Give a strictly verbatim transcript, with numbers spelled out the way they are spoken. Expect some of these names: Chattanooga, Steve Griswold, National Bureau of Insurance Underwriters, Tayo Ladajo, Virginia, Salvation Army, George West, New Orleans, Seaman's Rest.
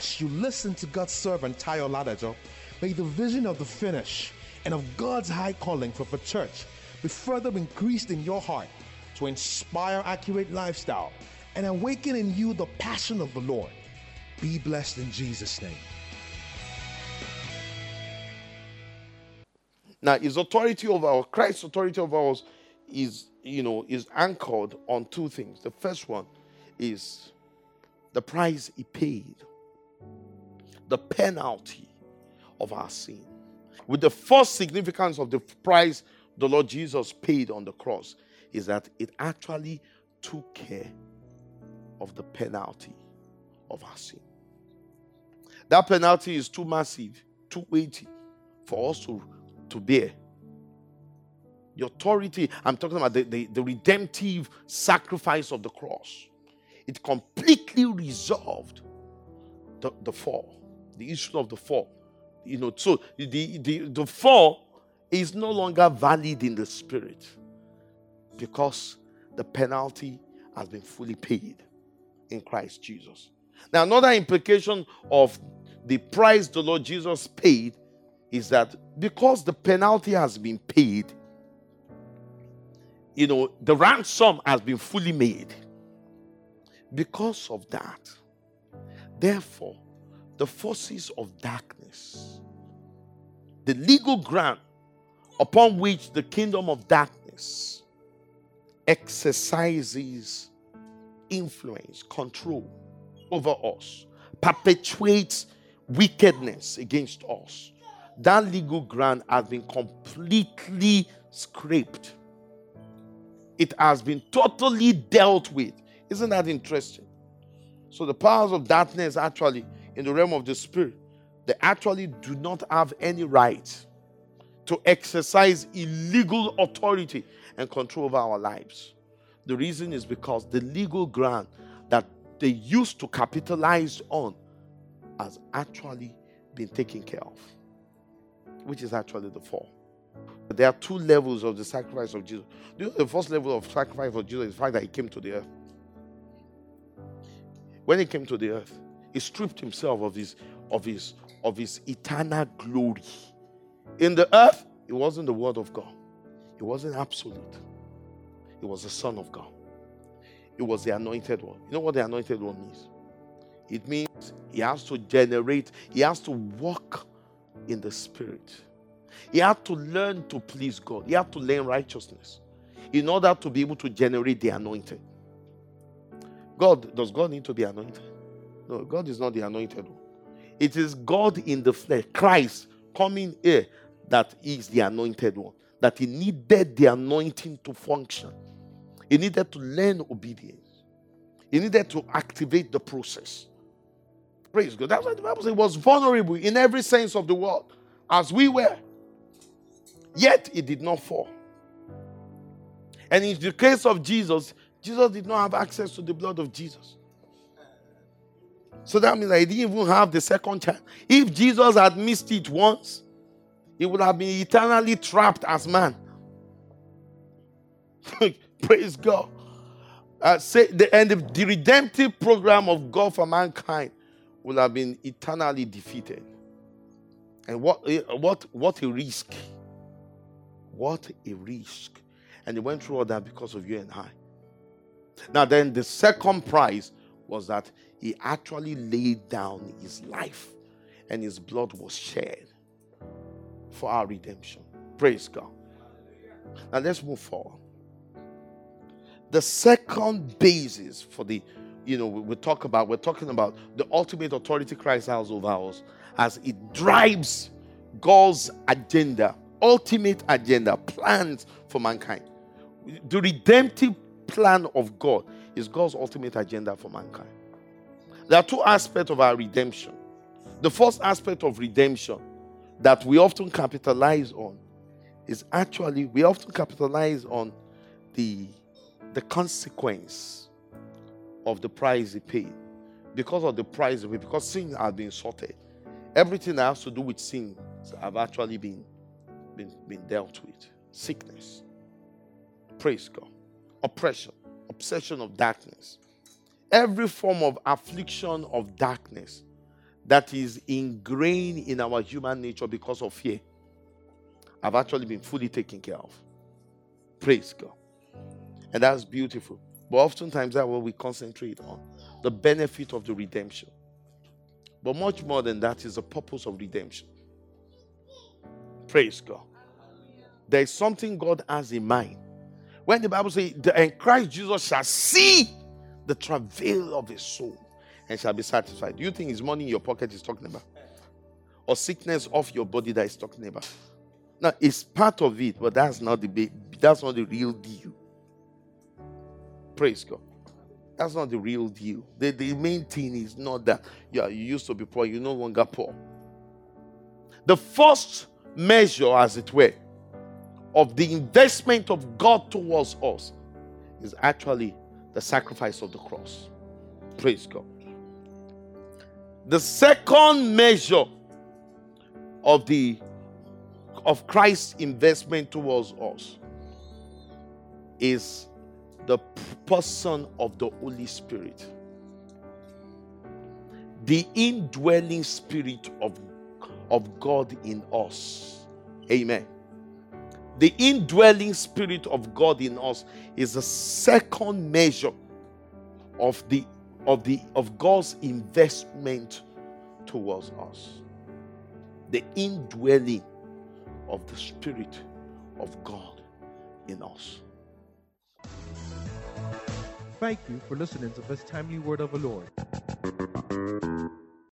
as you listen to God's servant Tayo Ladajo, may the vision of the finish and of God's high calling for the church be further increased in your heart to inspire accurate lifestyle and awaken in you the passion of the Lord. Be blessed in Jesus' name. Now, his authority over us, Christ's authority over us, is, you know, is anchored on two things. The first one is the price he paid, the penalty of our sin. With the first significance of the price the Lord Jesus paid on the cross is that it actually took care of the penalty of our sin. That penalty is too massive, too weighty for us to, to bear. The authority, I'm talking about the, the, the redemptive sacrifice of the cross. It completely resolved the, the fall, the issue of the fall. You know, so the, the, the fall is no longer valid in the spirit because the penalty has been fully paid in Christ Jesus. Now, another implication of the price the Lord Jesus paid is that because the penalty has been paid, you know, the ransom has been fully made. Because of that, therefore, the forces of darkness, the legal ground upon which the kingdom of darkness exercises influence, control over us, perpetuates wickedness against us, that legal ground has been completely scraped. It has been totally dealt with. Isn't that interesting? So the powers of darkness actually, in the realm of the spirit, they actually do not have any right to exercise illegal authority and control over our lives. The reason is because the legal ground that they used to capitalize on has actually been taken care of, which is actually the fall. But there are two levels of the sacrifice of Jesus. The first level of sacrifice of Jesus is the fact that he came to the earth. When he came to the earth, he stripped himself of his, of his, of his eternal glory. In the earth, it wasn't the word of God. It wasn't absolute. It was the Son of God. It was the anointed one. You know what the anointed one means? It means he has to generate, he has to walk in the spirit. He had to learn to please God. He had to learn righteousness in order to be able to generate the anointed. God, does God need to be anointed? No, God is not the anointed one. It is God in the flesh, Christ coming here, that is the anointed one. That he needed the anointing to function. He needed to learn obedience. He needed to activate the process. Praise God. That's why the Bible says he was vulnerable in every sense of the word, as we were. Yet he did not fall. And in the case of Jesus, Jesus did not have access to the blood of Jesus. So that means that he didn't even have the second chance. If Jesus had missed it once, he would have been eternally trapped as man. Praise God. Uh, say the, and the, the redemptive program of God for mankind would have been eternally defeated. And what, what, what a risk. What a risk. And he went through all that because of you and I. Now then, the second prize was that he actually laid down his life and his blood was shed for our redemption. Praise God. Now let's move forward. The second basis for the, you know, we, we talk about, we're talking about the ultimate authority Christ has over us as it drives God's agenda, ultimate agenda, plans for mankind. The redemptive plan of God is God's ultimate agenda for mankind. There are two aspects of our redemption. The first aspect of redemption that we often capitalize on is actually, we often capitalize on the, the consequence of the price he paid. Because of the price he paid, because sin has been sorted. Everything that has to do with sin have actually been, been, been dealt with. Sickness. Praise God. Oppression, obsession of darkness, every form of affliction of darkness that is ingrained in our human nature because of fear have actually been fully taken care of. Praise God. And that's beautiful. But oftentimes that's what we concentrate on. The benefit of the redemption. But much more than that is the purpose of redemption. Praise God. There is something God has in mind. When the Bible says, and Christ Jesus shall see the travail of his soul and shall be satisfied. Do you think it's money in your pocket is talking about? Or sickness of your body that is talking about? Now, it's part of it, but that's not the that's not the real deal. Praise God. That's not the real deal. The, the main thing is not that you, are, you used to be poor, you're no longer poor. The first measure, as it were, of the investment of God towards us is actually the sacrifice of the cross. Praise God. The second measure of the of Christ's investment towards us is the person of the Holy Spirit, the indwelling spirit of, of God in us. Amen. The indwelling spirit of God in us is the second measure of the of the of God's investment towards us. The indwelling of the Spirit of God in us. Thank you for listening to this timely word of the Lord.